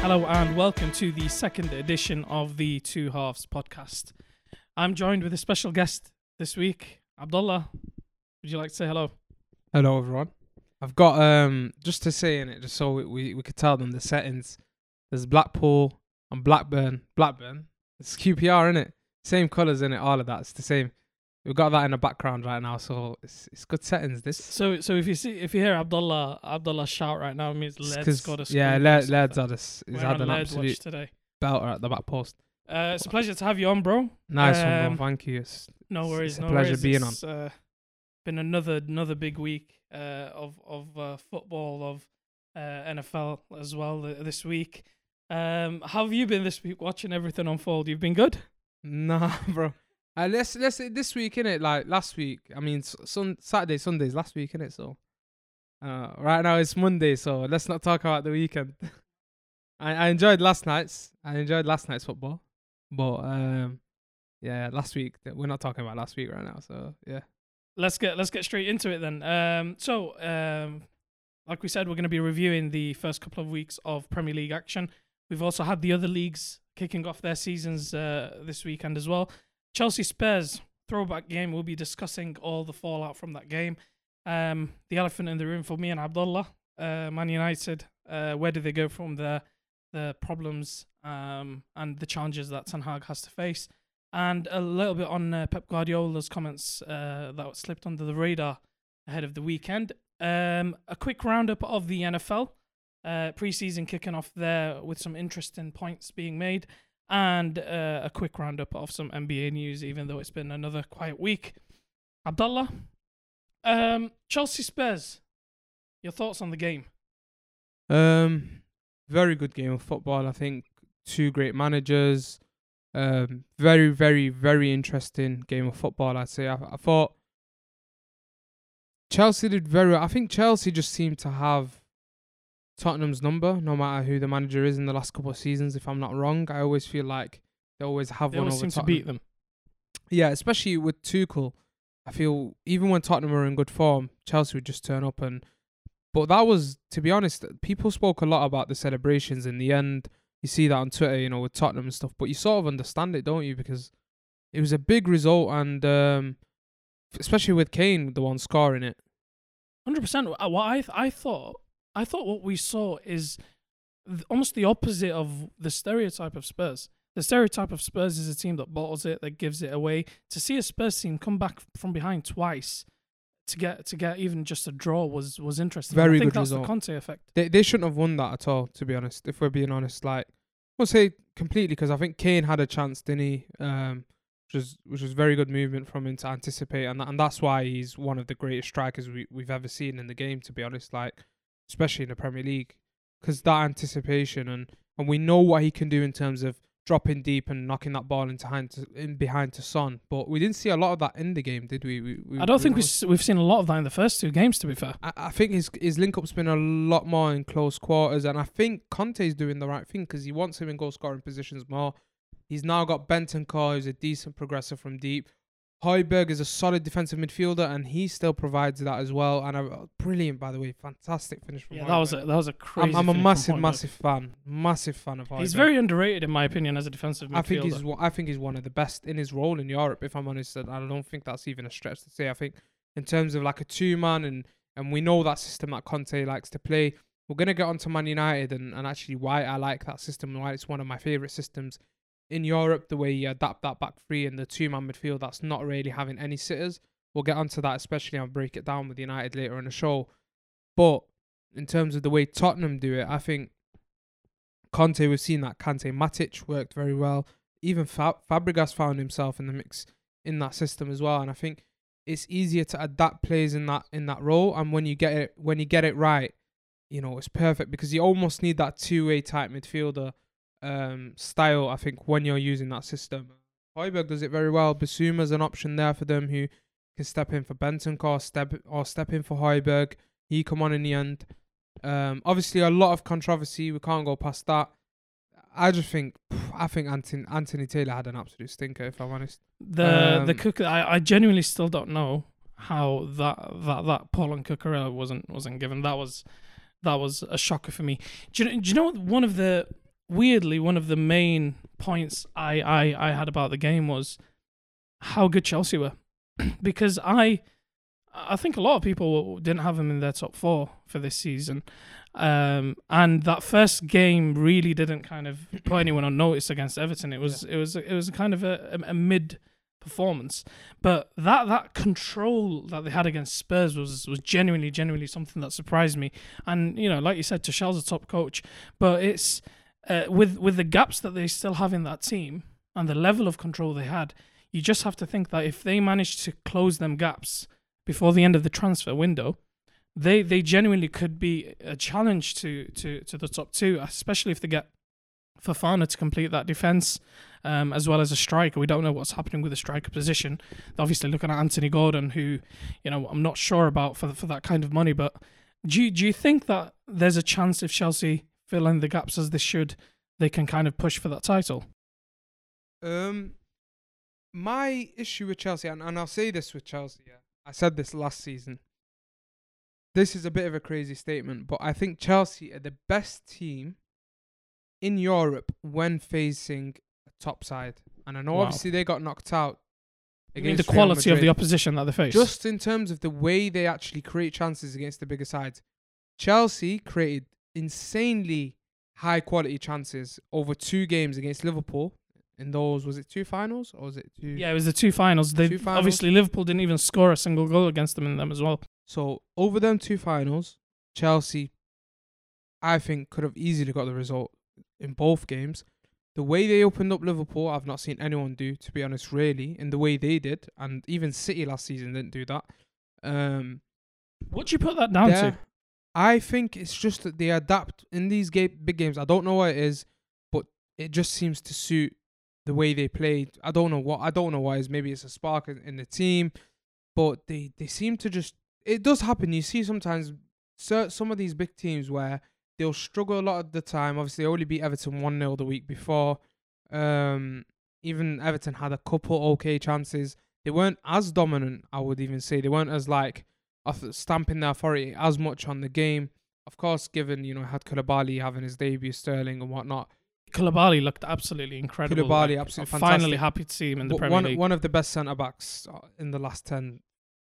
Hello and welcome to the second edition of the Two Halves podcast. I'm joined with a special guest this week, Abdullah. Would you like to say hello? Hello, everyone. I've got, just to say in it, just so we could tell them the settings, there's Blackpool and Blackburn. It's QPR, innit? Same colours, innit? All of that. It's the same. We've got that in the background right now, so it's good settings. This. So if you hear Abdullah shout right now, it means Led's got us. Yeah, Led's had us. He's had an absolute today. Belter at the back post. It's a pleasure to have you on, bro. Nice one, bro. Thank you. It's a pleasure being on. Been another big week of football, of NFL as well this week. How have you been this week? Watching everything unfold, you've been good. Nah, bro. Let's this week, innit? Like last week, I mean, Saturday, Sunday's last week, innit? So right now it's Monday, so let's not talk about the weekend. I enjoyed last night's football, but last week we're not talking about last week right now. So yeah, let's get straight into it then. Like we said, we're going to be reviewing the first couple of weeks of Premier League action. We've also had the other leagues kicking off their seasons this weekend as well. Chelsea Spurs throwback game. We'll be discussing all the fallout from that game. The elephant in the room for me and Abdullah. Man United. Where do they go from there? The problems and the challenges that Ten Hag has to face, and a little bit on Pep Guardiola's comments that slipped under the radar ahead of the weekend. A quick roundup of the NFL preseason kicking off there with some interesting points being made. And a quick roundup of some NBA news, even though it's been another quiet week. Abdullah, Chelsea Spurs, your thoughts on the game? Very good game of football. I think two great managers. Very, very, very interesting game of football, I'd say. I thought Chelsea did very well. I think Chelsea just seemed to have Tottenham's number, no matter who the manager is in the last couple of seasons, if I'm not wrong. I always feel like they always have one over Tottenham. They seem to beat them. Yeah, especially with Tuchel. I feel even when Tottenham were in good form, Chelsea would just turn up. But that was, to be honest, people spoke a lot about the celebrations in the end. You see that on Twitter, you know, with Tottenham and stuff. But you sort of understand it, don't you? Because it was a big result, and especially with Kane, the one scoring it. 100%. What I thought what we saw is almost the opposite of the stereotype of Spurs. The stereotype of Spurs is a team that bottles it, that gives it away. To see a Spurs team come back from behind twice to get even just a draw was interesting. Very good result. I think that's the Conte effect. They shouldn't have won that at all, to be honest, if we're being honest. Like, I won't say completely, because I think Kane had a chance, didn't he? Which was very good movement from him to anticipate. And that's why he's one of the greatest strikers we've ever seen in the game, to be honest. Like, especially in the Premier League, because that anticipation and we know what he can do in terms of dropping deep and knocking that ball in behind to Son. But we didn't see a lot of that in the game, did we? I don't think we've seen a lot of that in the first two games, to be fair. I think his link-up's been a lot more in close quarters, and I think Conte's doing the right thing because he wants him in goal-scoring positions more. He's now got Bentancur, who's a decent progressor from deep. Højbjerg is a solid defensive midfielder, and he still provides that as well. And brilliant, by the way, fantastic finish from Højbjerg. That was a crazy. I'm a massive fan of Højbjerg. He's very underrated, in my opinion, as a defensive midfielder. I think he's one of the best in his role in Europe. If I'm honest, and I don't think that's even a stretch to say. I think in terms of like a two-man, and we know that system that Conte likes to play. We're gonna get onto Man United and actually why I like that system and why it's one of my favorite systems in Europe, the way you adapt that back three and the two-man midfield that's not really having any sitters. We'll get onto that, especially I'll break it down with United later in the show. But in terms of the way Tottenham do it, I think Conte, we've seen that Kante Matic worked very well. Even Fabregas found himself in the mix in that system as well. And I think it's easier to adapt players in that role. And when you get it right, you know, it's perfect because you almost need that two-way type midfielder style, I think, when you're using that system. Højbjerg does it very well. Basuma's an option there for them who can step in for Bentancur, step in for Højbjerg. He come on in the end. Obviously, a lot of controversy. We can't go past that. I just think, Anthony Taylor had an absolute stinker, if I'm honest. The Cook, I genuinely still don't know how that Paul and Cucurella wasn't given. That was a shocker for me. Do you know what one of the weirdly, one of the main points I had about the game was how good Chelsea were. Because I think a lot of people didn't have them in their top four for this season. And that first game really didn't kind of put anyone on notice against Everton. It was kind of a mid performance. But that control that they had against Spurs was genuinely something that surprised me. And, you know, like you said, Tuchel's a top coach. But it's with the gaps that they still have in that team and the level of control they had, you just have to think that if they manage to close them gaps before the end of the transfer window, they genuinely could be a challenge to the top two, especially if they get Fofana to complete that defence, as well as a striker. We don't know what's happening with the striker position. They're obviously looking at Anthony Gordon, who, you know, I'm not sure about for that kind of money. But do you think that there's a chance, if Chelsea fill in the gaps as they should, they can kind of push for that title? My issue with Chelsea, and I'll say this with Chelsea, yeah, I said this last season. This is a bit of a crazy statement, but I think Chelsea are the best team in Europe when facing a top side. And I know, obviously, they got knocked out against Real Madrid. The quality of the opposition that they face. Just in terms of the way they actually create chances against the bigger sides. Chelsea created insanely high-quality chances over two games against Liverpool. In those, was it two finals or was it two? Yeah, it was the two finals. Obviously, Liverpool didn't even score a single goal against them in them as well. So over them two finals, Chelsea, I think, could have easily got the result in both games. The way they opened up Liverpool, I've not seen anyone do, to be honest, really, in the way they did. And even City last season didn't do that. What do you put that down to? I think it's just that they adapt in these big games. I don't know what it is, but it just seems to suit the way they played. I don't know why. Maybe it's a spark in the team, but they seem to just. It does happen. You see sometimes some of these big teams where they'll struggle a lot of the time. Obviously, they only beat Everton 1-0 the week before. Even Everton had a couple okay chances. They weren't as dominant, I would even say. They weren't as stamping their authority as much on the game. Of course, given, you know, had Koulibaly having his debut, Sterling and whatnot. Koulibaly looked absolutely incredible. Absolutely fantastic. Finally happy to see him in the Premier League. One of the best centre-backs in the last 10,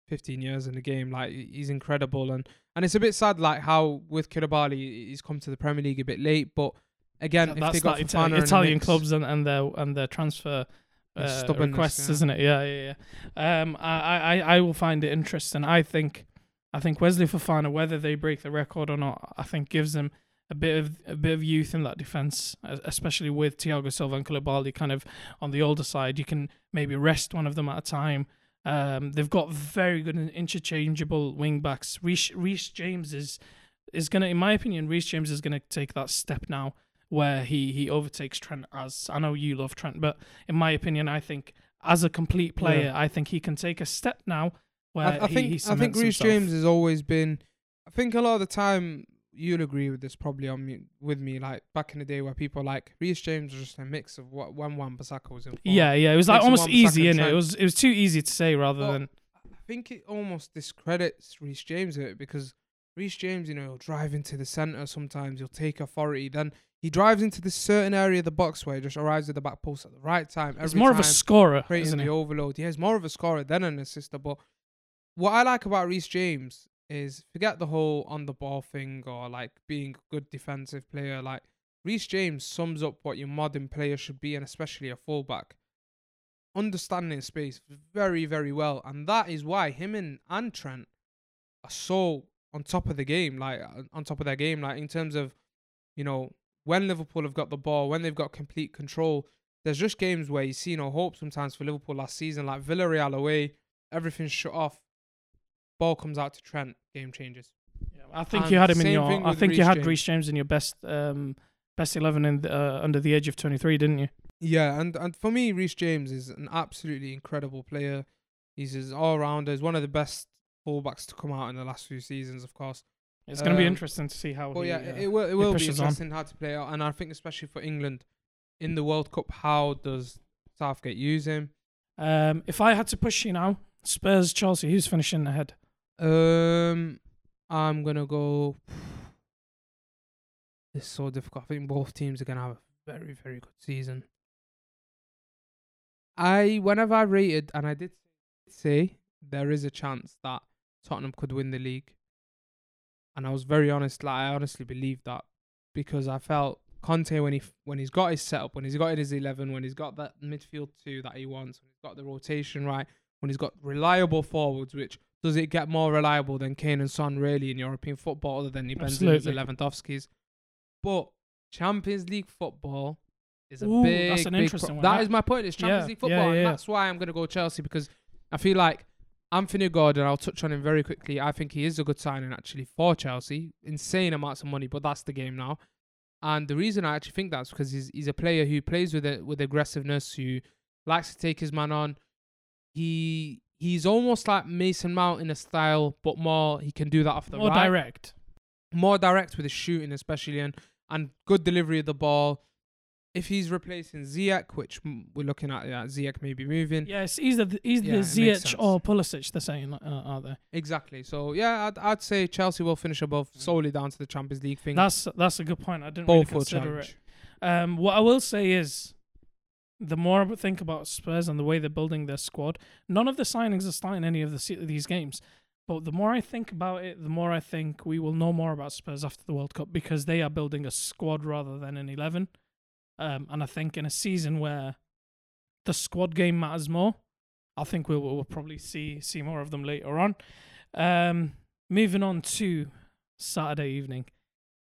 15 years in the game. Like, he's incredible. And it's a bit sad, like, how with Koulibaly, he's come to the Premier League a bit late. But, again, if they got Italian clubs and their transfer requests, isn't it? Yeah. I will find it interesting. I think Wesley Fofana, whether they break the record or not, I think gives them a bit of youth in that defence, especially with Thiago Silva and Koulibaly kind of on the older side. You can maybe rest one of them at a time. They've got very good and interchangeable wing backs. Reece James is going to, in my opinion, take that step now where he overtakes Trent. As I know you love Trent, but in my opinion, I think as a complete player, I think he can take a step now where I think Reece James has always been. I think a lot of the time. You'll agree with this probably with me, like back in the day where people Reece James was just a mix of what Wan-Bissaka was in. Yeah, it was like almost easy, innit? It was too easy to say rather than. I think it almost discredits Reece James a bit because Reece James, you know, he'll drive into the centre sometimes, he'll take authority, then he drives into this certain area of the box where he just arrives at the back post at the right time. He's more of a scorer, isn't he? Overload. Yeah, he's more of a scorer than an assister. But what I like about Reece James is forget the whole on the ball thing or being a good defensive player. Like Reece James sums up what your modern player should be, and especially a fullback, understanding space very, very well. And that is why him and Trent are so on top of their game. Like in terms of, you know, when Liverpool have got the ball, when they've got complete control, there's just games where you see no hope sometimes for Liverpool last season, like Villarreal away, everything's shut off. Ball comes out to Trent, game changes. Yeah, I think you had him in your. I think you had Reece James in your best 11 in under the age of 23, didn't you? Yeah, and for me, Reece James is an absolutely incredible player. He's an all-rounder. He's one of the best fullbacks to come out in the last few seasons, of course. It's going to be interesting to see how. Well, yeah, it will be interesting how to play out, and I think especially for England in the World Cup, how does Southgate use him? If I had to push you now, Spurs, Chelsea, who's finishing ahead? I'm gonna go. It's so difficult. I think both teams are gonna have a very, very good season. Whenever I rated, and I did say there is a chance that Tottenham could win the league, and I was very honest. Like, I honestly believed that, because I felt Conte, when he's got his setup, when he's got his 11, when he's got that midfield two that he wants, when he's got the rotation right, when he's got reliable forwards, which does it get more reliable than Kane and Son really in European football, other than Benzema's and Lewandowski's? But Champions League football is a big, that's an interesting one. That is my point. It's Champions League football, and that's why I'm going to go Chelsea, because I feel like Anthony Gordon, I'll touch on him very quickly. I think he is a good signing actually for Chelsea. Insane amounts of money, but that's the game now. And the reason I actually think that's because he's a player who plays with aggressiveness, who likes to take his man on. He's almost like Mason Mount in a style, but more he can do that off the right. More direct with his shooting, especially, and good delivery of the ball. If he's replacing Ziyech, which we're looking at, Ziyech may be moving. Yes, he's the Ziyech or Pulisic, they're saying, are they? Exactly. So, yeah, I'd say Chelsea will finish above solely down to the Champions League thing. That's a good point. I didn't really consider it. What I will say is, the more I think about Spurs and the way they're building their squad, none of the signings are starting any of these games. But the more I think about it, the more I think we will know more about Spurs after the World Cup, because they are building a squad rather than an 11. And I think in a season where the squad game matters more, I think we'll probably see more of them later on. Moving on to Saturday evening.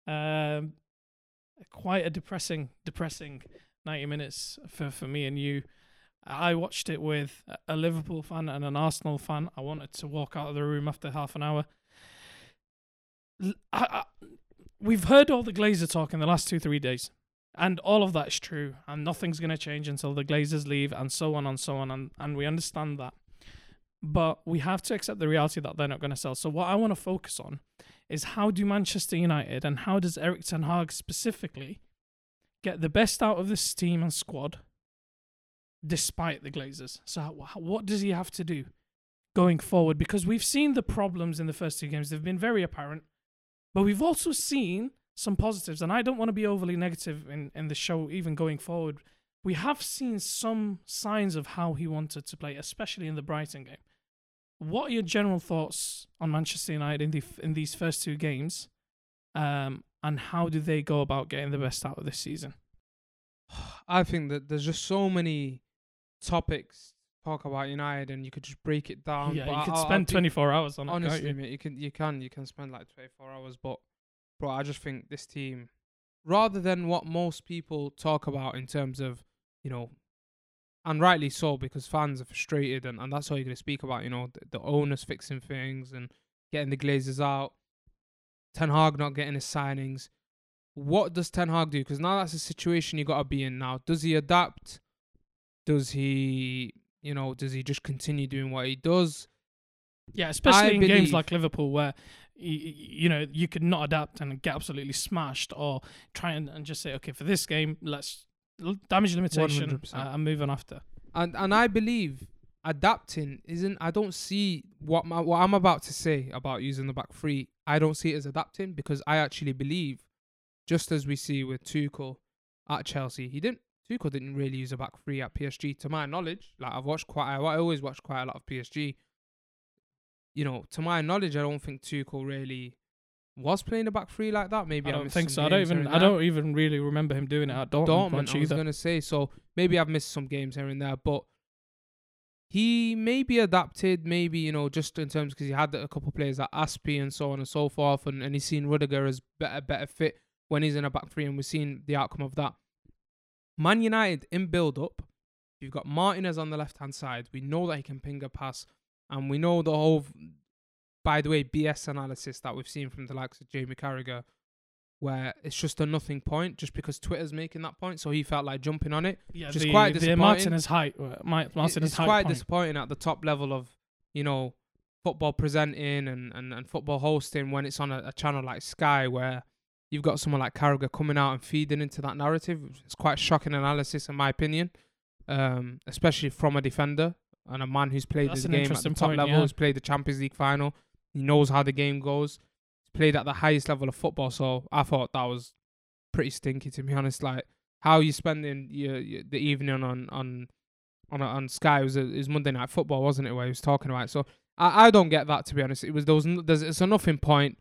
Quite a depressing 90 minutes for me and you. I watched it with a Liverpool fan and an Arsenal fan. I wanted to walk out of the room after half an hour. We've heard all the Glazer talk in the last 2-3 days. And all of that is true, and nothing's going to change until the Glazers leave, and so on and so on, and we understand that. But we have to accept the reality that they're not going to sell. So what I want to focus on is, how do Manchester United, and how does Erik ten Hag specifically, get the best out of this team and squad despite the Glazers? So what does he have to do going forward? Because we've seen the problems in the first two games. They've been very apparent, but we've also seen some positives, and I don't want to be overly negative in the show, even going forward. We have seen some signs of how he wanted to play, especially in the Brighton game. What are your general thoughts on Manchester United in these first two games, and how do they go about getting the best out of this season? I think that there's just so many topics to talk about United, and you could just break it down. Yeah, but you could spend 24 hours on it. Honestly, mate, you can spend like 24 hours, but bro, I just think this team, rather than what most people talk about in terms of, and rightly so, because fans are frustrated and that's all you're going to speak about, the owners fixing things and getting the Glazers out, Ten Hag not getting his signings. What does Ten Hag do? Because now that's a situation you got to be in now. Does he adapt? Does he, does he just continue doing what he does? Yeah, especially in games like Liverpool where you could not adapt and get absolutely smashed, or try and just say, okay, for this game, let's damage limitation 100%. And move on after. And I believe adapting isn't. I don't see what I'm about to say about using the back three. I don't see it as adapting, because I actually believe, just as we see with Tuchel at Chelsea, Tuchel didn't really use a back three at PSG, to my knowledge. Like, I always watch quite a lot of PSG. To my knowledge, I don't think Tuchel really was playing a back three like that. Maybe I don't think so. I don't even really remember him doing it at Dortmund. I was going to say, so maybe I've missed some games here and there, but he maybe adapted, maybe, just in terms, because he had a couple of players like Aspi and so on and so forth, and he's seen Rudiger as better fit when he's in a back three, and we've seen the outcome of that. Man United in build-up, you've got Martinez on the left-hand side. We know that he can ping a pass. And we know the whole, by the way, BS analysis that we've seen from the likes of Jamie Carragher, where it's just a nothing point, just because Twitter's making that point, so he felt like jumping on it. Yeah, just quite disappointing. Martinez's height point. Disappointing at the top level of, football presenting and football hosting, when it's on a channel like Sky, where you've got someone like Carragher coming out and feeding into that narrative. It's quite shocking analysis, in my opinion, especially from a defender. And a man who's played this game at the top level, who's played the Champions League final, he knows how the game goes. He's played at the highest level of football, so I thought that was pretty stinky, to be honest. Like, how you spending the evening on Sky. It was Monday Night Football, wasn't it, where he was talking about it. So I don't get that, to be honest. It's a nothing point.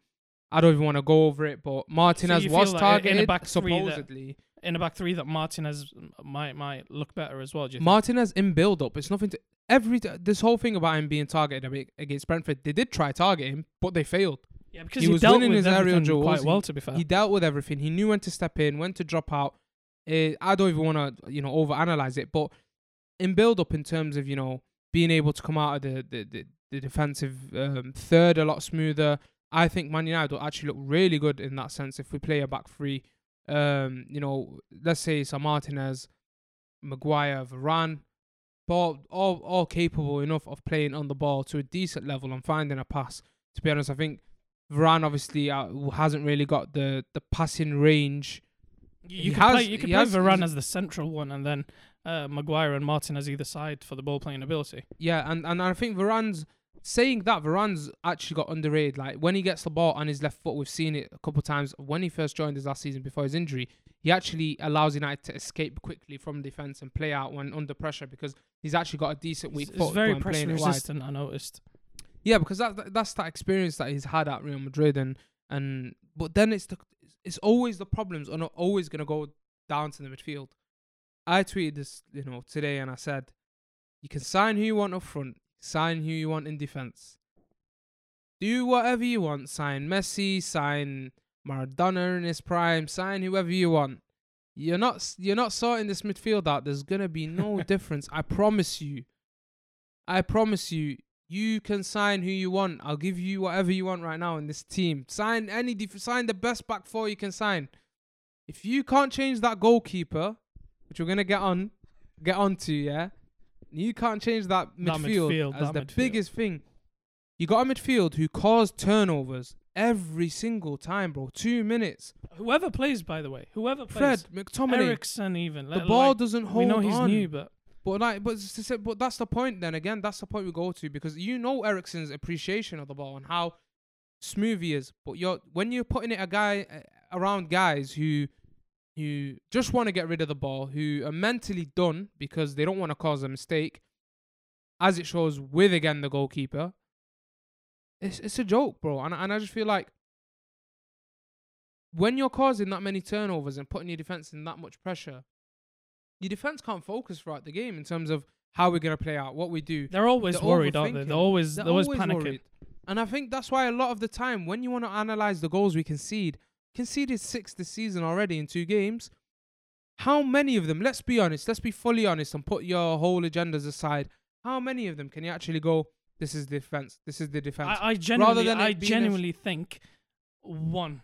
I don't even want to go over it, but Martinez was targeted, in a back three supposedly. In a back three that Martinez might look better as well, do you think? Martinez in build-up, it's nothing to... This whole thing about him being targeted against Brentford, they did try target him, but they failed. Yeah, because he dealt with everything quite well, to be fair. He dealt with everything. He knew when to step in, when to drop out. I don't even want to, overanalyze it, but in build-up, in terms of, being able to come out of the defensive third a lot smoother, I think Man United will actually look really good in that sense if we play a back three. Let's say it's a Martinez, Maguire, Varane, but all capable enough of playing on the ball to a decent level and finding a pass. To be honest, I think Varane obviously hasn't really got the passing range. You could play Varane as the central one, and then Maguire and Martinez either side for the ball playing ability. Yeah, and I think Varane's actually got underrated. Like, when he gets the ball on his left foot, we've seen it a couple of times. When he first joined us last season before his injury, he actually allows United to escape quickly from defence and play out when under pressure, because he's actually got a decent weak foot. He's very pressure resistant, I noticed. Yeah, because that's that experience that he's had at Real Madrid, and but then it's always the problems are not always going to go down to the midfield. I tweeted this, today, and I said, you can sign who you want up front, sign who you want in defence. Do whatever you want. Sign Messi, sign Maradona in his prime, sign whoever you want. You're not sorting this midfield out. There's going to be no difference. I promise you, you can sign who you want. I'll give you whatever you want right now in this team. Sign the best back four you can sign. If you can't change that goalkeeper, which we're going to get on to, yeah? You can't change that midfield as the biggest thing. You got a midfield who caused turnovers every single time, bro. 2 minutes. Whoever plays, by the way. Fred, McTominay. Eriksen even. The ball doesn't hold on. We know he's new, but... But that's the point then. Again, that's the point we go to, because Eriksen's appreciation of the ball and how smooth he is. But when you're putting a guy around guys who just want to get rid of the ball, who are mentally done because they don't want to cause a mistake, as it shows with, again, the goalkeeper, it's a joke, bro. And I just feel like when you're causing that many turnovers and putting your defence in that much pressure, your defence can't focus throughout the game in terms of how we're going to play out, what we do. They're always worried, aren't they? They're always panicking. Worried. And I think that's why a lot of the time, when you want to analyse the goals we concede, conceded 6 this season already in 2 games. How many of them, let's be honest, let's be fully honest and put your whole agendas aside, how many of them can you actually go, this is the defence? I genuinely think, one,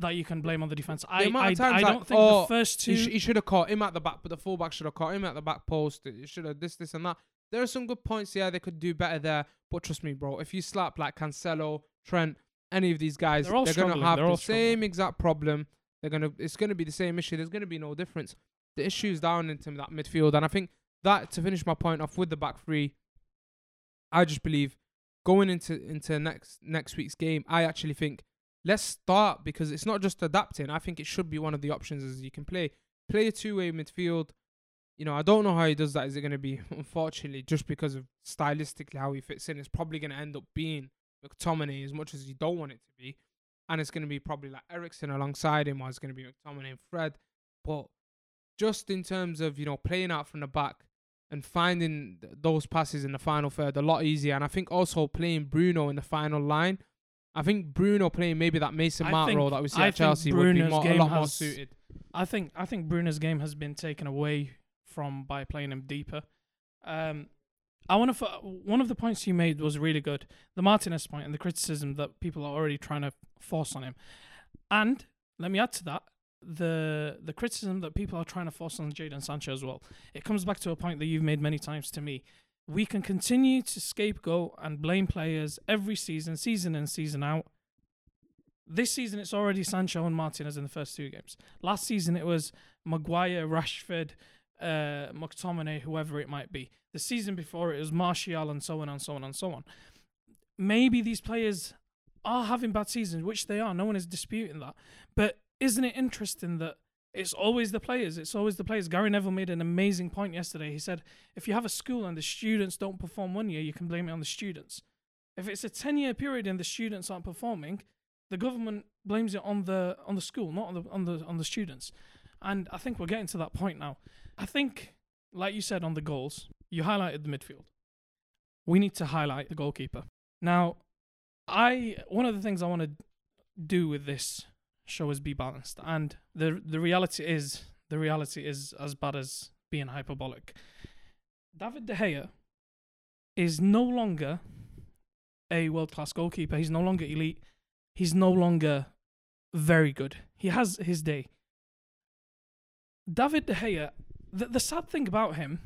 that you can blame on the defence. I don't think the first two... He should have caught him at the back, but the fullback should have caught him at the back post. It should have this and that. There are some good points here. They could do better there. But trust me, bro, if you slap like Cancelo, Trent, any of these guys, they're going to have the same exact problem. It's going to be the same issue. There's going to be no difference. The issue's down into that midfield. And I think that, to finish my point off with the back three, I just believe going into next week's game, I actually think let's start, because it's not just adapting. I think it should be one of the options is you can play a two-way midfield. I don't know how he does that. Is it going to be, unfortunately, just because of stylistically how he fits in, it's probably going to end up being McTominay, as much as you don't want it to be. And it's going to be probably like Eriksen alongside him, or it's going to be McTominay and Fred. But just in terms of, playing out from the back and finding those passes in the final third a lot easier. And I think also playing Bruno in the final line. I think Bruno playing maybe that Mason Mount role that we see at Chelsea would be a lot more suited. I think Bruno's game has been taken away from by playing him deeper. One of the points you made was really good. The Martinez point and the criticism that people are already trying to force on him. And let me add to that, the criticism that people are trying to force on Jadon Sancho as well. It comes back to a point that you've made many times to me. We can continue to scapegoat and blame players every season, season in, season out. This season, it's already Sancho and Martinez in the first 2 games. Last season, it was Maguire, Rashford, McTominay, whoever it might be. The season before, it was Martial and so on and so on and so on. Maybe these players are having bad seasons, which they are. No one is disputing that. But isn't it interesting that It's always the players. It's always the players. Gary Neville made an amazing point yesterday. He said, if you have a school and the students don't perform 1 year, you can blame it on the students. If it's a 10-year period and the students aren't performing, the government blames it on the school, not on the students. And I think we're getting to that point now. I think, like you said on the goals, you highlighted the midfield. We need to highlight the goalkeeper. Now, one of the things I want to do with this show is be balanced, and the reality is as bad as being hyperbolic. David De Gea is no longer a world-class goalkeeper. He's no longer elite. He's no longer very good. He has his day. David De Gea, the sad thing about him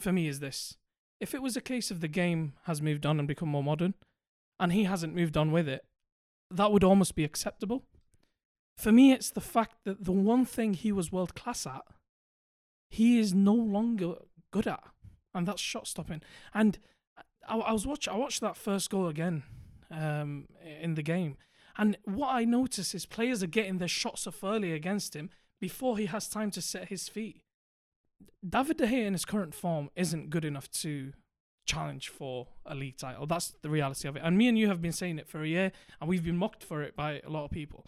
for me is this: if it was a case of the game has moved on and become more modern and he hasn't moved on with it, that would almost be acceptable. For me, it's the fact that the one thing he was world-class at, he is no longer good at, and that's shot-stopping. And I watched that first goal again in the game, and what I notice is players are getting their shots off early against him before he has time to set his feet. David De Gea in his current form isn't good enough to challenge for a league title. That's the reality of it. And me and you have been saying it for a year, and we've been mocked for it by a lot of people.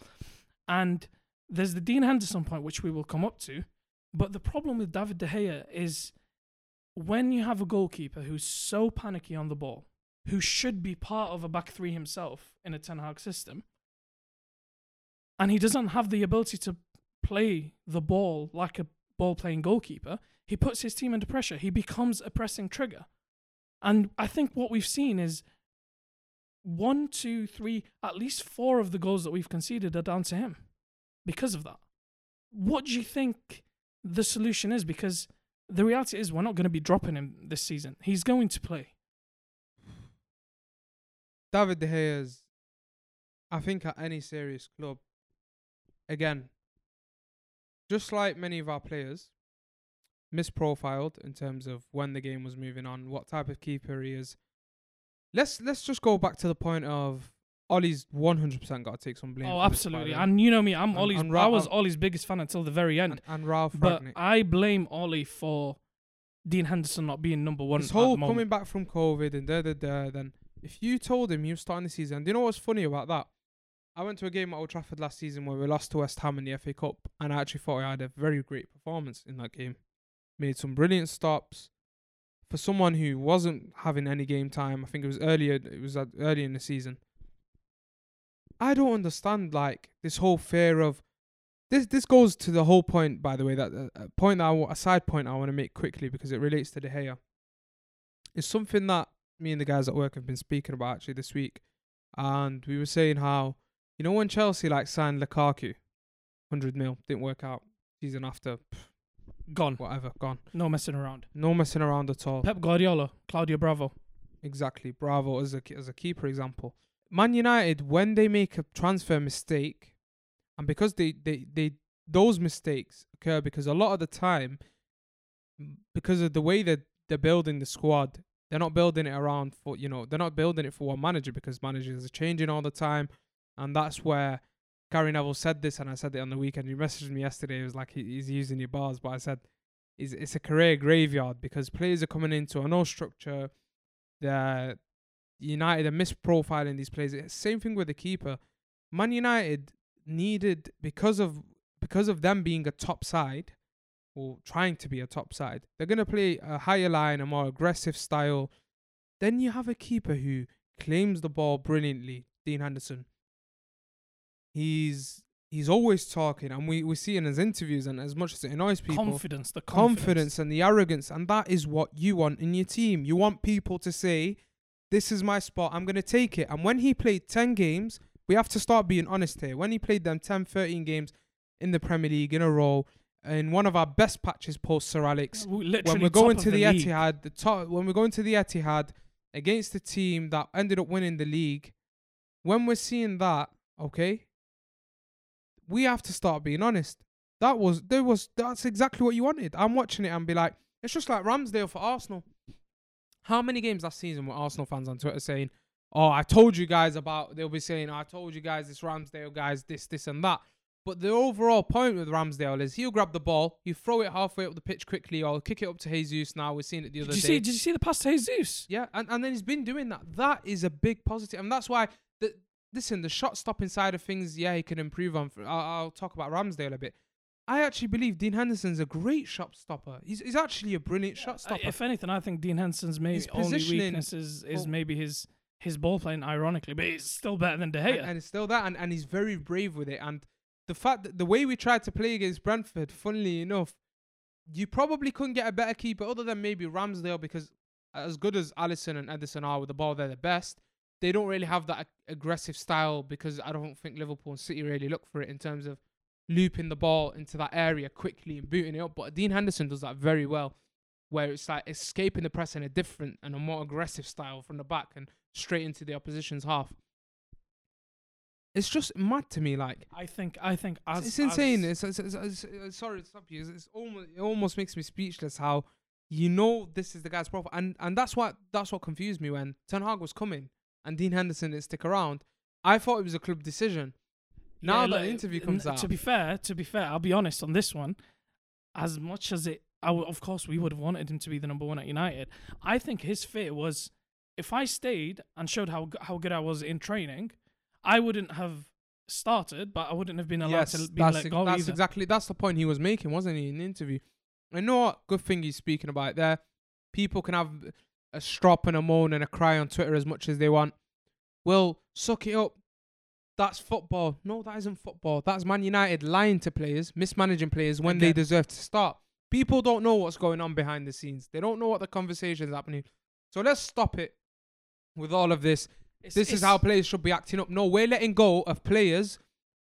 And there's the Dean Henderson point, which we will come up to. But the problem with David De Gea is when you have a goalkeeper who's so panicky on the ball, who should be part of a back three himself in a Ten Hag system, and he doesn't have the ability to play the ball like a ball-playing goalkeeper, he puts his team under pressure. He becomes a pressing trigger. And I think what we've seen is 1, 2, 3, at least 4 of the goals that we've conceded are down to him because of that. What do you think the solution is? Because the reality is we're not going to be dropping him this season. He's going to play. David De Gea is, I think, at any serious club, again, just like many of our players, misprofiled in terms of when the game was moving on, what type of keeper he is. Let's just go back to the point of Ollie's 100% got to take some blame. Oh, absolutely. And you know me, I was Ollie's biggest fan until the very end. And Ralph Ragnick. But I blame Ollie for Dean Henderson not being number one. This whole coming back from COVID and then if you told him you were starting the season, do you know what's funny about that? I went to a game at Old Trafford last season where we lost to West Ham in the FA Cup, and I actually thought I had a very great performance in that game. Made some brilliant stops. For someone who wasn't having any game time, I think it was early in the season. I don't understand this whole fear of this. This goes to the whole point, by the way, that a side point I want to make quickly because it relates to De Gea. It's something that me and the guys at work have been speaking about actually this week, and we were saying how when Chelsea signed Lukaku, 100 mil didn't work out. Season after. Gone. Whatever, gone. No messing around. No messing around at all. Pep Guardiola, Claudio Bravo. Exactly, Bravo as a keeper example. Man United, when they make a transfer mistake, and because those mistakes occur because a lot of the time, because of the way that they're building the squad, they're not building it around for, they're not building it for one manager because managers are changing all the time. And that's where Gary Neville said this, and I said it on the weekend. He messaged me yesterday. He was like, he's using your bars. But I said, it's a career graveyard because players are coming into a no structure. United are misprofiling these players. Same thing with the keeper. Man United needed, because of them being a top side, or trying to be a top side, they're going to play a higher line, a more aggressive style. Then you have a keeper who claims the ball brilliantly, Dean Henderson. He's always talking, and we see in his interviews, and as much as it annoys people, the confidence and the arrogance, and that is what you want in your team. You want people to say, this is my spot, I'm going to take it. And when he played 10 games, we have to start being honest here. When he played them 10, 13 games in the Premier League in a row, in one of our best patches post Sir Alex, when we're going to the Etihad, when we're going to the Etihad against the team that ended up winning the league, when we're seeing that, okay, we have to start being honest. That's exactly what you wanted. I'm watching it and be like, it's just like Ramsdale for Arsenal. How many games last season were Arsenal fans on Twitter saying, they'll be saying, I told you guys this Ramsdale, guys, this and that. But the overall point with Ramsdale is he'll grab the ball, you throw it halfway up the pitch quickly, or kick it up to Jesus now. We've seen it the other day. Did you see the pass to Jesus? Yeah, and then he's been doing that. That is a big positive. And that's why, the shot stopping side of things, yeah, he can improve on. I'll talk about Ramsdale a bit. I actually believe Dean Henderson's a great shot stopper. He's actually a brilliant shot stopper. If anything, I think Dean Henderson's maybe only weakness is maybe his ball playing, ironically, but he's still better than De Gea. And it's still that, and he's very brave with it. And the fact that the way we tried to play against Brentford, funnily enough, you probably couldn't get a better keeper other than maybe Ramsdale, because as good as Alisson and Ederson are with the ball, they're the best. They don't really have that aggressive style, because I don't think Liverpool and City really look for it in terms of looping the ball into that area quickly and booting it up. But Dean Henderson does that very well, where it's like escaping the press in a different and a more aggressive style from the back and straight into the opposition's half. It's just mad to me. Like, I think it's insane. It's sorry to stop you. It almost makes me speechless how, you know, this is the guy's profile, and that's what confused me when Ten Hag was coming and Dean Henderson didn't stick around. I thought it was a club decision. Now yeah, that interview comes out. To be fair, I'll be honest on this one. As much as of course, we would have wanted him to be the number one at United. I think his fear was, if I stayed and showed how good I was in training, I wouldn't have started, but I wouldn't have been allowed to be let go. That's exactly the point he was making, wasn't he, in the interview? I know what good thing he's speaking about there. People can have a strop and a moan and a cry on Twitter as much as they want. Well, suck it up. That's football. No, that isn't football. That's Man United lying to players, mismanaging players when they deserve to start. People don't know what's going on behind the scenes. They don't know what the conversation is happening. So let's stop it with all of this. This is how players should be acting up. No, we're letting go of players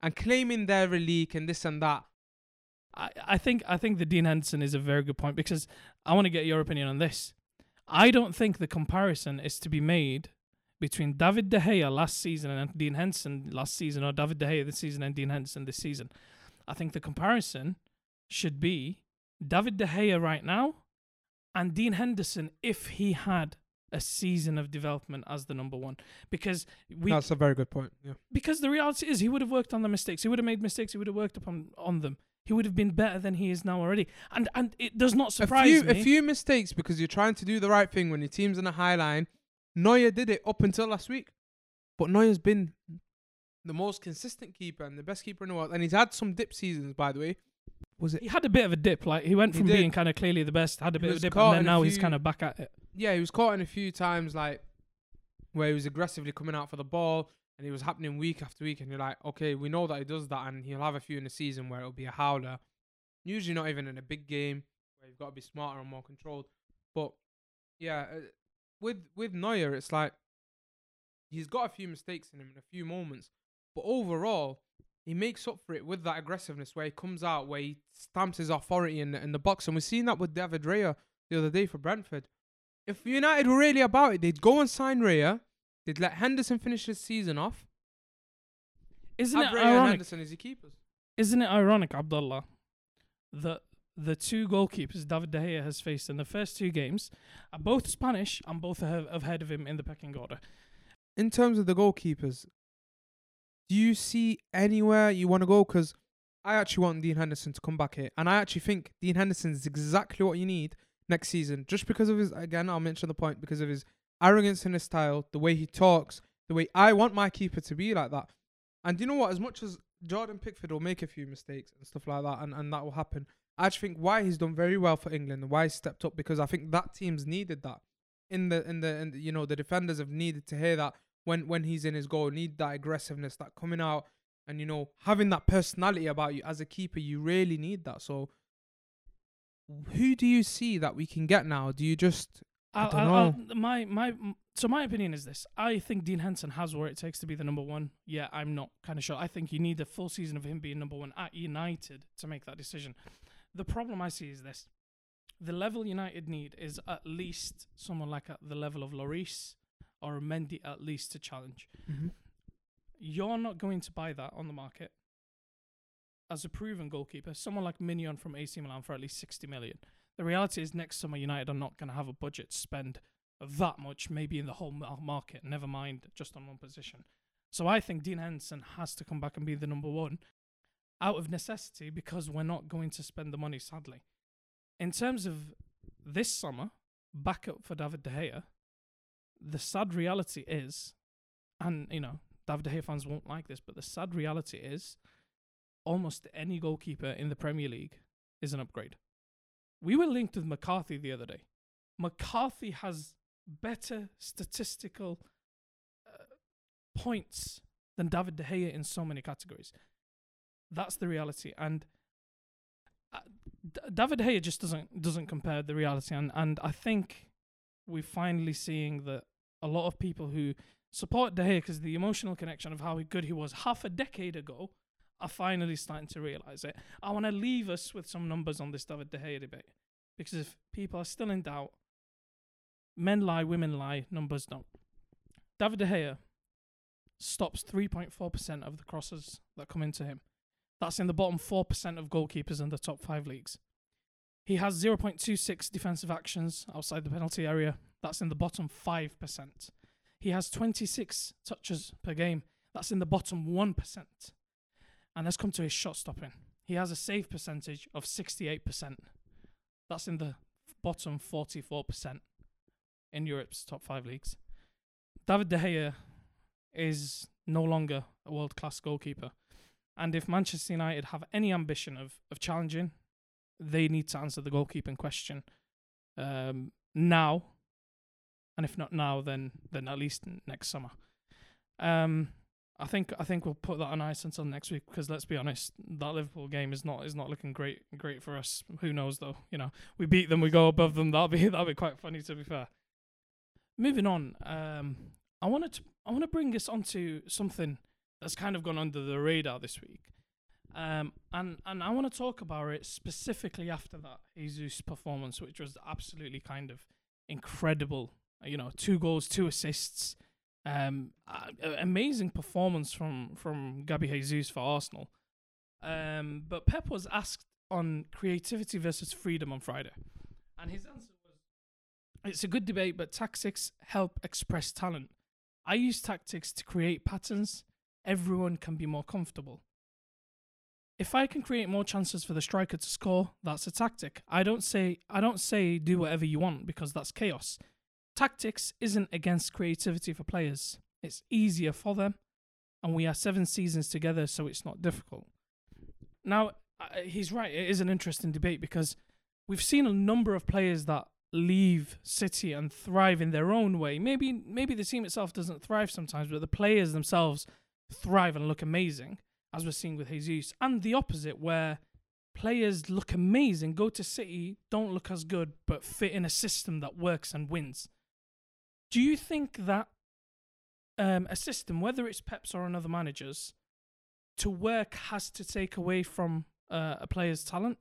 and claiming they're a leak and this and that. I think the Dean Henderson is a very good point, because I want to get your opinion on this. I don't think the comparison is to be made between David De Gea last season and Dean Henderson last season, or David De Gea this season and Dean Henderson this season. I think the comparison should be David De Gea right now and Dean Henderson if he had a season of development as the number one. That's a very good point. Yeah. Because the reality is he would have worked on the mistakes. He would have made mistakes. He would have worked on them. He would have been better than he is now already. And it does not surprise me. A few mistakes because you're trying to do the right thing when your team's in a high line. Neuer did it up until last week. But Neuer's been the most consistent keeper and the best keeper in the world. And he's had some dip seasons, by the way. He had a bit of a dip. Like, he went from being kind of clearly the best, had a bit of a dip, and then now he's kind of back at it. Yeah, he was caught in a few times, like, where he was aggressively coming out for the ball, and it was happening week after week, and you're like, okay, we know that he does that, and he'll have a few in the season where it'll be a howler. Usually not even in a big game, where you've got to be smarter and more controlled. But, yeah, with Neuer, it's like, he's got a few mistakes in him in a few moments, but overall, he makes up for it with that aggressiveness where he comes out, where he stamps his authority in the box. And we've seen that with David Raya the other day for Brentford. If United were really about it, they'd go and sign Raya. They'd let Henderson finish his season off. Isn't it ironic? Henderson is your keepers. Isn't it ironic, Abdullah, that the two goalkeepers David De Gea has faced in the first two games are both Spanish and both have heard of him in the pecking order? In terms of the goalkeepers, do you see anywhere you want to go? Because I actually want Dean Henderson to come back here. And I actually think Dean Henderson is exactly what you need next season. Just because of his, again, I'll mention the point, because of his arrogance in his style, the way he talks, the way I want my keeper to be like that. And you know what? As much as Jordan Pickford will make a few mistakes and stuff like that, and that will happen, I actually think why he's done very well for England and why he stepped up, because I think that team's needed that. In the you know, the defenders have needed to hear that. When he's in his goal, need that aggressiveness, that coming out, and, you know, having that personality about you as a keeper, you really need that. So, who do you see that we can get now? Do you just? I don't know. My opinion is this: I think Dean Henderson has what it takes to be the number one. Yeah, I'm not kind of sure. I think you need a full season of him being number one at United to make that decision. The problem I see is this: the level United need is at least someone like at the level of Lloris or Mendy, at least, to challenge. Mm-hmm. You're not going to buy that on the market. As a proven goalkeeper, someone like Mignon from AC Milan for at least 60 million. The reality is next summer, United are not going to have a budget to spend that much, maybe in the whole market, never mind just on one position. So I think Dean Henderson has to come back and be the number one. out of necessity because we're not going to spend the money, sadly. In terms of this summer, backup for David De Gea, the sad reality is, and, you know, David De Gea fans won't like this, but the sad reality is almost any goalkeeper in the Premier League is an upgrade. We were linked with McCarthy the other day. McCarthy has better statistical points than David De Gea in so many categories. That's the reality. And David De Gea just doesn't compare the reality. And I think we're finally seeing that a lot of people who support De Gea because the emotional connection of how good he was half a decade ago are finally starting to realise it. I want to leave us with some numbers on this David De Gea debate, because if people are still in doubt, men lie, women lie, numbers don't. David De Gea stops 3.4% of the crosses that come into him. That's in the bottom 4% of goalkeepers in the top 5 leagues. He has 0.26 defensive actions outside the penalty area. That's in the bottom 5%. He has 26 touches per game. That's in the bottom 1%. And let's come to his shot stopping. He has a save percentage of 68%. That's in the bottom 44% in Europe's top 5 leagues. David De Gea is no longer a world-class goalkeeper. And if Manchester United have any ambition of challenging, they need to answer the goalkeeping question now. And if not now, then at least next summer. I think we'll put that on ice until next week, because let's be honest, that Liverpool game is not looking great for us. Who knows though? You know, we beat them, we go above them. That'll be quite funny, to be fair. Moving on, I want to bring us onto something that's kind of gone under the radar this week, and I want to talk about it specifically after that Jesus performance, which was absolutely kind of incredible. You know, 2 goals, 2 assists. Amazing performance from Gabi Jesus for Arsenal. But Pep was asked on creativity versus freedom on Friday. And his answer was, it's a good debate, but tactics help express talent. I use tactics to create patterns. Everyone can be more comfortable. If I can create more chances for the striker to score, that's a tactic. I don't say do whatever you want, because that's chaos. Tactics isn't against creativity for players. It's easier for them, and we are 7 seasons together, so it's not difficult. Now, he's right, it is an interesting debate, because we've seen a number of players that leave City and thrive in their own way. Maybe the team itself doesn't thrive sometimes, but the players themselves thrive and look amazing, as we're seeing with Jesus. And the opposite, where players look amazing, go to City, don't look as good, but fit in a system that works and wins. Do you think that a system, whether it's Pep's or another manager's, to work has to take away from a player's talent?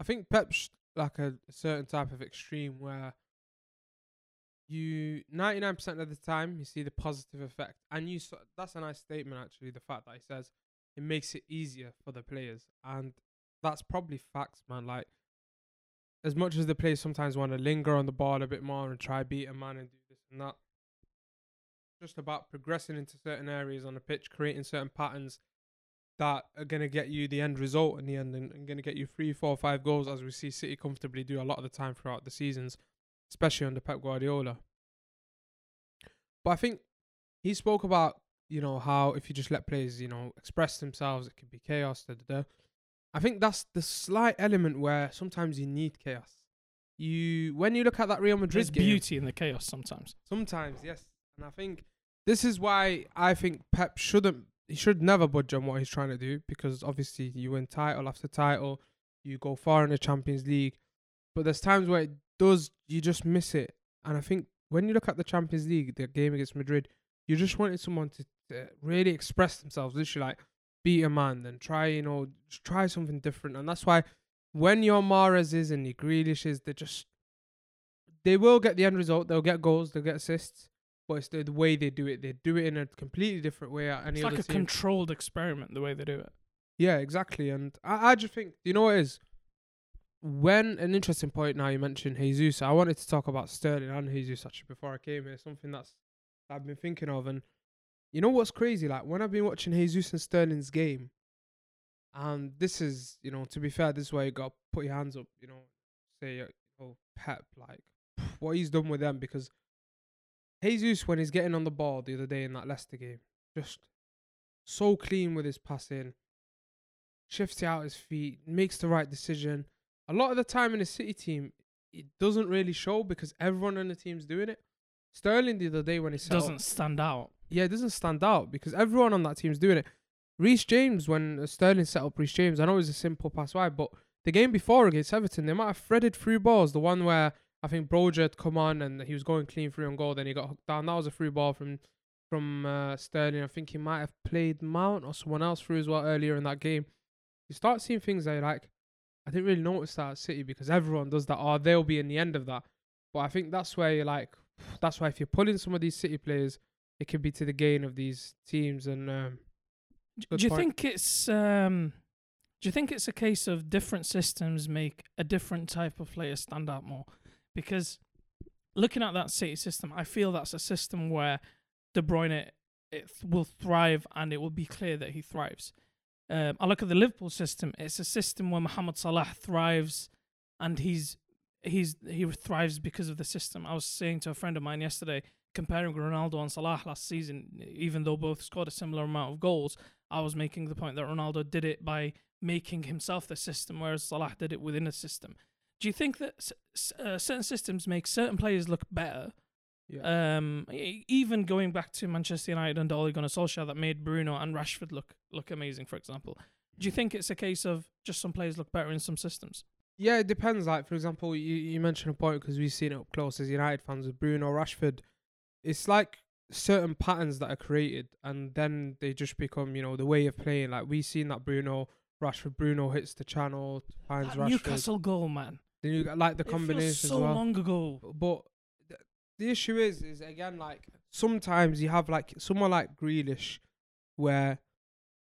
I think Pep's like a certain type of extreme where you 99% of the time you see the positive effect, and that's a nice statement actually. The fact that he says it makes it easier for the players, and that's probably facts, man. Like, as much as the players sometimes want to linger on the ball a bit more and try beat a man and do this and that, just about progressing into certain areas on the pitch, creating certain patterns that are going to get you the end result in the end, and going to get you 3, 4, 5 goals, as we see City comfortably do a lot of the time throughout the seasons, especially under Pep Guardiola. But I think he spoke about, you know, how if you just let players, you know, express themselves, it could be chaos, I think that's the slight element where sometimes you need chaos. When you look at that Real Madrid game... There's beauty in the chaos sometimes. Sometimes, yes. And I think this is why I think Pep should never budge on what he's trying to do, because obviously you win title after title, you go far in the Champions League, but there's times where it does, you just miss it. And I think when you look at the Champions League, the game against Madrid, you just wanted someone to really express themselves, literally like beat a man, then try, you know, just try something different. And that's why when your Mahrez is and your Grealish is, they will get the end result, they'll get goals, they'll get assists, but it's the way they do it. They do it in a completely different way. It's like a controlled experiment, the way they do it. Yeah, exactly. And I just think, you know what it is? When an interesting point now, you mentioned Jesus. I wanted to talk about Sterling and Jesus actually before I came here. Something I've been thinking of, and you know what's crazy? Like, when I've been watching Jesus and Sterling's game, And this is, you know, to be fair, this is where you got to put your hands up, you know, say, oh, Pep, like, what he's done with them. Because Jesus, when he's getting on the ball the other day in that Leicester game, just so clean with his passing, shifts it out his feet, makes the right decision. A lot of the time in the City team, it doesn't really show because everyone on the team's doing it. Sterling the other day when he set doesn't up, stand out. Yeah, it doesn't stand out because everyone on that team's doing it. Reece James, when Sterling set up Reece James, I know it was a simple pass wide, but the game before against Everton, they might have threaded through balls. The one where I think Broja had come on and he was going clean through on goal, then he got hooked down. That was a free ball from Sterling. I think he might have played Mount or someone else through as well earlier in that game. You start seeing things that you're like, I didn't really notice that at City because everyone does that, or they'll be in the end of that. But I think that's where you're like, that's why if you're pulling some of these City players, it could be to the gain of these teams. And do you think it's a case of different systems make a different type of player stand out more? Because looking at that City system, I feel that's a system where De Bruyne it will thrive, and it will be clear that he thrives. I look at the Liverpool system. It's a system where Mohamed Salah thrives, and he thrives because of the system. I was saying to a friend of mine yesterday, comparing Ronaldo and Salah last season, even though both scored a similar amount of goals, I was making the point that Ronaldo did it by making himself the system, whereas Salah did it within a system. Do you think that certain systems make certain players look better? Yeah. Even going back to Manchester United and Ole Gunnar Solskjaer, that made Bruno and Rashford look amazing, for example. Do you think it's a case of just some players look better in some systems? Yeah, it depends. Like, for example, you mentioned a point because we've seen it up close as United fans with Bruno, Rashford. It's like certain patterns that are created and then they just become, you know, the way of playing. Like, we've seen that Bruno hits the channel, finds Rashford. Newcastle goal, man. Like, the combination as well. It feels so long ago. But the issue is again, like, sometimes you have, like, someone like Grealish, where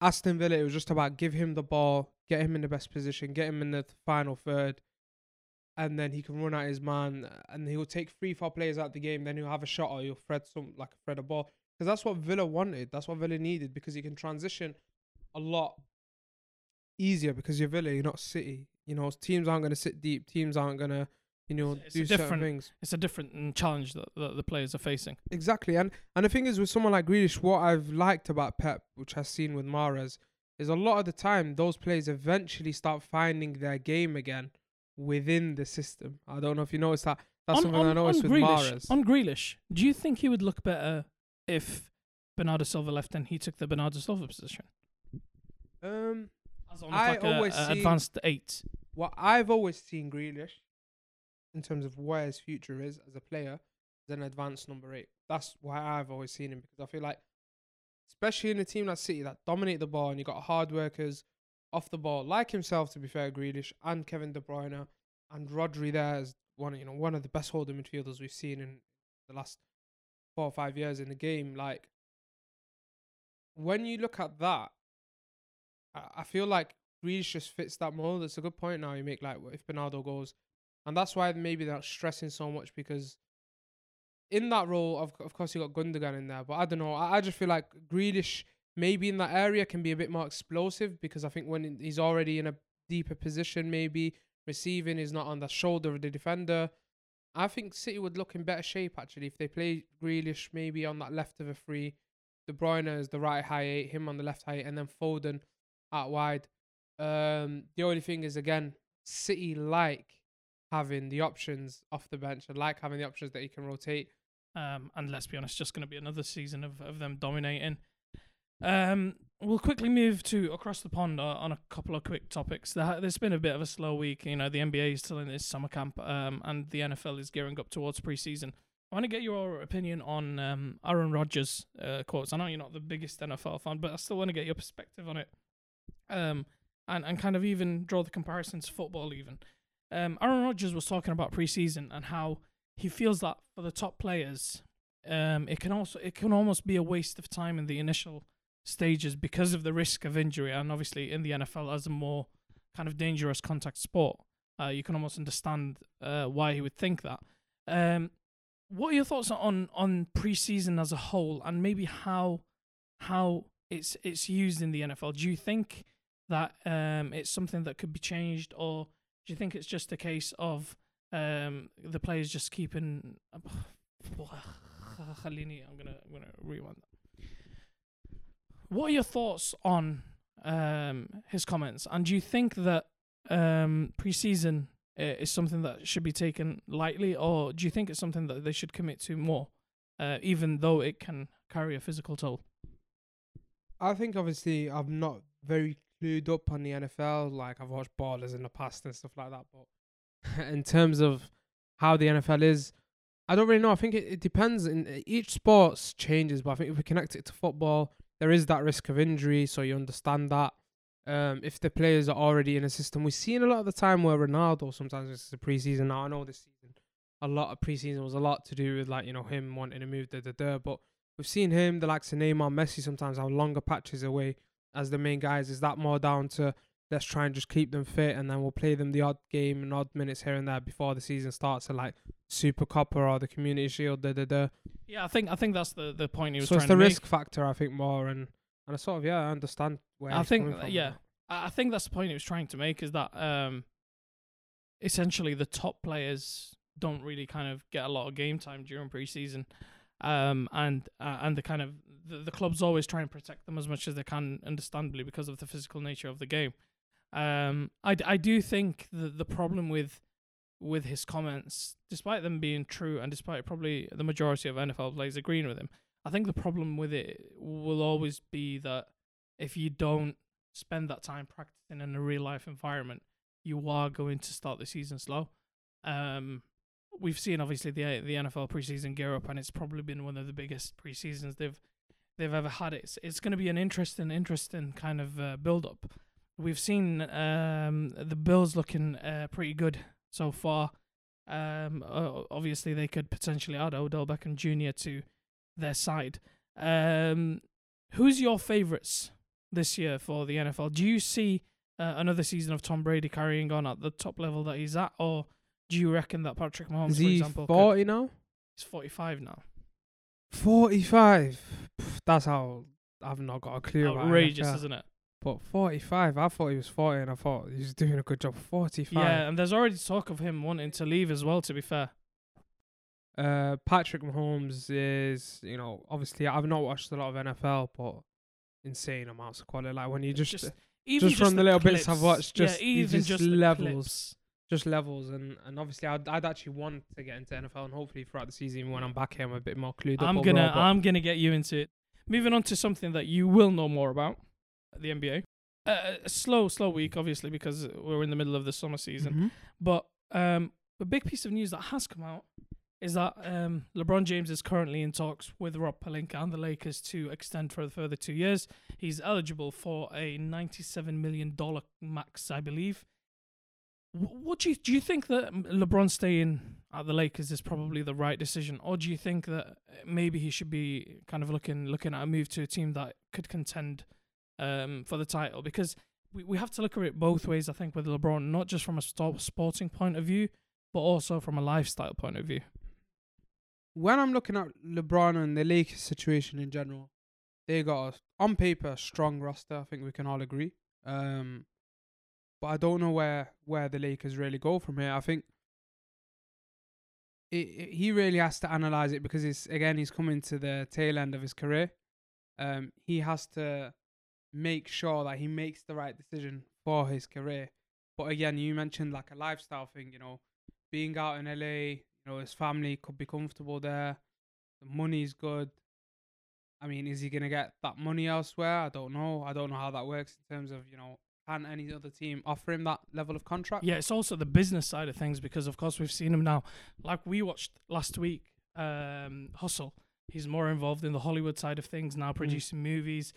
Aston Villa, it was just about give him the ball, get him in the best position, get him in the final third, and then he can run at his man, and he'll take 3-4 players out the game, then he'll have a shot, or he'll thread a ball. Because that's what Villa wanted, that's what Villa needed, because he can transition a lot easier, because you're Villa, you're not City. You know, teams aren't going to sit deep, teams aren't going to, you know, do certain things. It's a different challenge that the players are facing. Exactly. And the thing is, with someone like Grealish, what I've liked about Pep, which I've seen with Mahrez, is a lot of the time, those players eventually start finding their game again within the system. I don't know if you noticed that. That's something I noticed with Mahrez. On Grealish, do you think he would look better if Bernardo Silva left and he took the Bernardo Silva position? Advanced 8. What I've always seen Grealish, in terms of where his future is as a player, is an advanced number 8. That's why I've always seen him, because I feel like, especially in a team like City that dominate the ball and you got hard workers off the ball, like himself, to be fair, Grealish and Kevin De Bruyne and Rodri there is one of the best holding midfielders we've seen in the last 4 or 5 years in the game. Like, when you look at that, I feel like Grealish just fits that mold. It's a good point now you make, like, if Bernardo goes. And that's why maybe they're not stressing so much, because in that role, of course, you got Gundogan in there. But I don't know. I just feel like Grealish, maybe in that area, can be a bit more explosive, because I think when he's already in a deeper position, maybe receiving is not on the shoulder of the defender. I think City would look in better shape, actually, if they play Grealish maybe on that left of a 3. De Bruyne is the right high 8, him on the left high 8, and then Foden out wide. The only thing is, again, City like having the options off the bench and like having the options that he can rotate. And let's be honest, just going to be another season of them dominating. We'll quickly move to across the pond on a couple of quick topics. There's been a bit of a slow week. You know, the NBA is still in its summer camp, and the NFL is gearing up towards preseason. I want to get your opinion on Aaron Rodgers' quotes. I know you're not the biggest NFL fan, but I still want to get your perspective on it. And kind of even draw the comparison to football even. Aaron Rodgers was talking about preseason and how he feels that for the top players, it can almost be a waste of time in the initial stages because of the risk of injury. And obviously in the NFL, as a more kind of dangerous contact sport, you can almost understand why he would think that. What are your thoughts on preseason as a whole, and maybe how it's used in the NFL? Do you think that it's something that could be changed, or do you think it's just a case of the players just keeping? I'm gonna rewind that. What are your thoughts on his comments? And do you think that pre-season is something that should be taken lightly, or do you think it's something that they should commit to more, even though it can carry a physical toll? I think obviously I'm not very clued up on the NFL. Like, I've watched ballers in the past and stuff like that. But in terms of how the NFL is, I don't really know. I think it depends. Each sport changes, but I think if we connect it to football, there is that risk of injury, so you understand that. If the players are already in a system, we've seen a lot of the time where Ronaldo, sometimes this is a pre-season. Now, I know this season, a lot of pre-season was a lot to do with, like, you know, him wanting to move, but we've seen him, the likes of Neymar, Messi, sometimes have longer patches away as the main guys. Is that more down to let's try and just keep them fit, and then we'll play them the odd game and odd minutes here and there before the season starts, so like Super Copa or the Community Shield, Yeah, I think that's the point he was trying to make. So it's the risk factor, I think, more, and I sort of, I understand where he's coming from. Yeah, I think that's the point he was trying to make, is that essentially the top players don't really kind of get a lot of game time during pre-season. And the clubs always try and protect them as much as they can, understandably, because of the physical nature of the game. I do think the problem with his comments, despite them being true, and despite probably the majority of NFL players agreeing with him, I think the problem with it will always be that if you don't spend that time practicing in a real life environment, you are going to start the season slow. We've seen obviously the NFL preseason gear up, and it's probably been one of the biggest preseasons they've ever had. It's going to be an interesting kind of build up. We've seen the Bills looking pretty good so far. Obviously, they could potentially add Odell Beckham Jr. to their side. Who's your favourites this year for the NFL? Do you see another season of Tom Brady carrying on at the top level that he's at, or do you reckon that Patrick Mahomes, for example... Is he 40 now? He's 45 now. 45? That's how... I've not got a clue about it. Outrageous, isn't it? But 45, I thought he was 40 and I thought he was doing a good job. 45. Yeah, and there's already talk of him wanting to leave as well, to be fair. Patrick Mahomes is, you know... Obviously, I've not watched a lot of NFL, but insane amounts of quality. Like, when you just from the little clips, bits I've watched, just levels... Clips. Just levels, and obviously I'd actually want to get into NFL, and hopefully throughout the season when I'm back here I'm a bit more clued up. I'm gonna get you into it. Moving on to something that you will know more about, the NBA. A slow week, obviously, because we're in the middle of the summer season. Mm-hmm. But a big piece of news that has come out is that LeBron James is currently in talks with Rob Pelinka and the Lakers to extend for a further 2 years. He's eligible for a $97 million max, I believe. What do you think that LeBron staying at the Lakers is probably the right decision, or do you think that maybe he should be kind of looking at a move to a team that could contend for the title? Because we have to look at it both ways, I think, with LeBron, not just from a sporting point of view, but also from a lifestyle point of view. When I'm looking at LeBron and the Lakers situation in general, they got, on paper, a strong roster. I think we can all agree. But I don't know where the Lakers really go from here. I think he really has to analyze it, because he's coming to the tail end of his career. He has to make sure that he makes the right decision for his career. But again, you mentioned like a lifestyle thing, you know, being out in LA, you know, his family could be comfortable there. The money's good. I mean, is he going to get that money elsewhere? I don't know. I don't know how that works in terms of, you know, can any other team offer him that level of contract? Yeah, it's also the business side of things, because, of course, we've seen him now. Like, we watched last week, Hustle. He's more involved in the Hollywood side of things now, producing movies.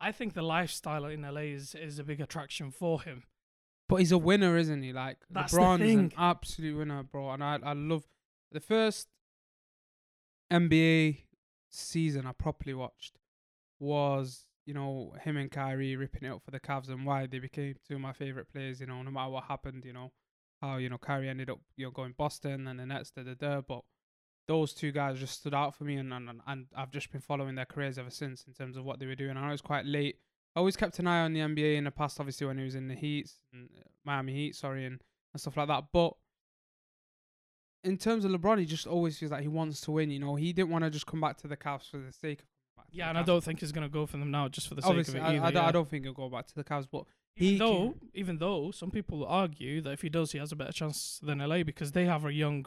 I think the lifestyle in LA is a big attraction for him. But he's a winner, isn't he? Like, LeBron is an absolute winner, bro. And I love... The first NBA season I properly watched was... You know, him and Kyrie ripping it up for the Cavs, and why they became two of my favourite players, you know, no matter what happened, you know, how, you know, Kyrie ended up, you know, going Boston and the Nets, but those two guys just stood out for me, and I've just been following their careers ever since in terms of what they were doing. I know it's quite late I always kept an eye on the NBA in the past, obviously when he was in the Miami Heat, and stuff like that. But in terms of LeBron, he just always feels like he wants to win. You know, he didn't want to just come back to the Cavs for the sake of coming back. Yeah, and I don't think he's going to go for them now just for the sake of it either. I don't think he'll go back to the Cavs, but even though some people argue that if he does, he has a better chance than LA because they have a young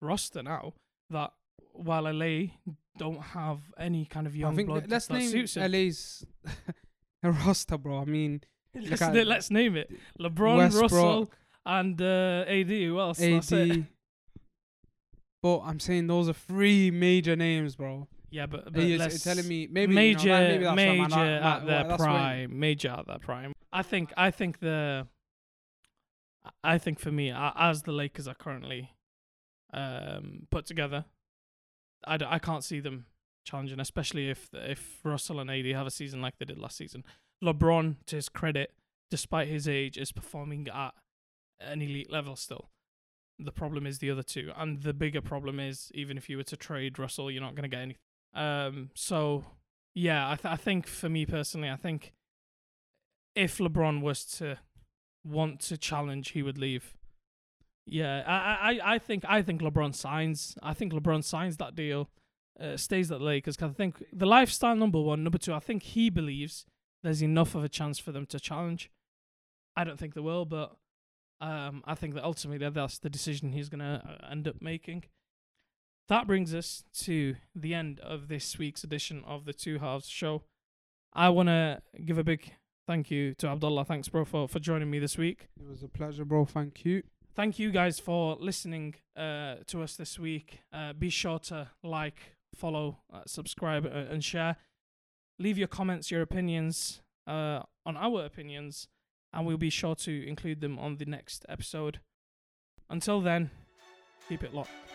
roster now that while LA don't have any kind of young blood that suits it. LA's a roster, bro. I mean, let's name it. LeBron, Westbrook, Russell, and AD. Who else? AD. That's it. But I'm saying those are three major names, bro. Yeah, but you're telling me maybe major, you know, maybe that's major at their prime, major at their prime. I think for me, as the Lakers are currently put together, I can't see them challenging, especially if Russell and AD have a season like they did last season. LeBron, to his credit, despite his age, is performing at an elite level still. The problem is the other two. And the bigger problem is, even if you were to trade Russell, you're not going to get anything. I think for me personally, I think if LeBron was to want to challenge, he would leave. Yeah, I think LeBron signs. I think LeBron signs that deal, stays at the Lakers. Because I think the lifestyle, number one. Number two, I think he believes there's enough of a chance for them to challenge. I don't think they will, but... I think that ultimately that's the decision he's going to end up making. That brings us to the end of this week's edition of the Two Halves Show. I want to give a big thank you to Abdullah. Thanks, bro, for joining me this week. It was a pleasure, bro. Thank you. Thank you guys for listening to us this week. Be sure to like, follow, subscribe, and share. Leave your comments, your opinions on our opinions. And we'll be sure to include them on the next episode. Until then, keep it locked.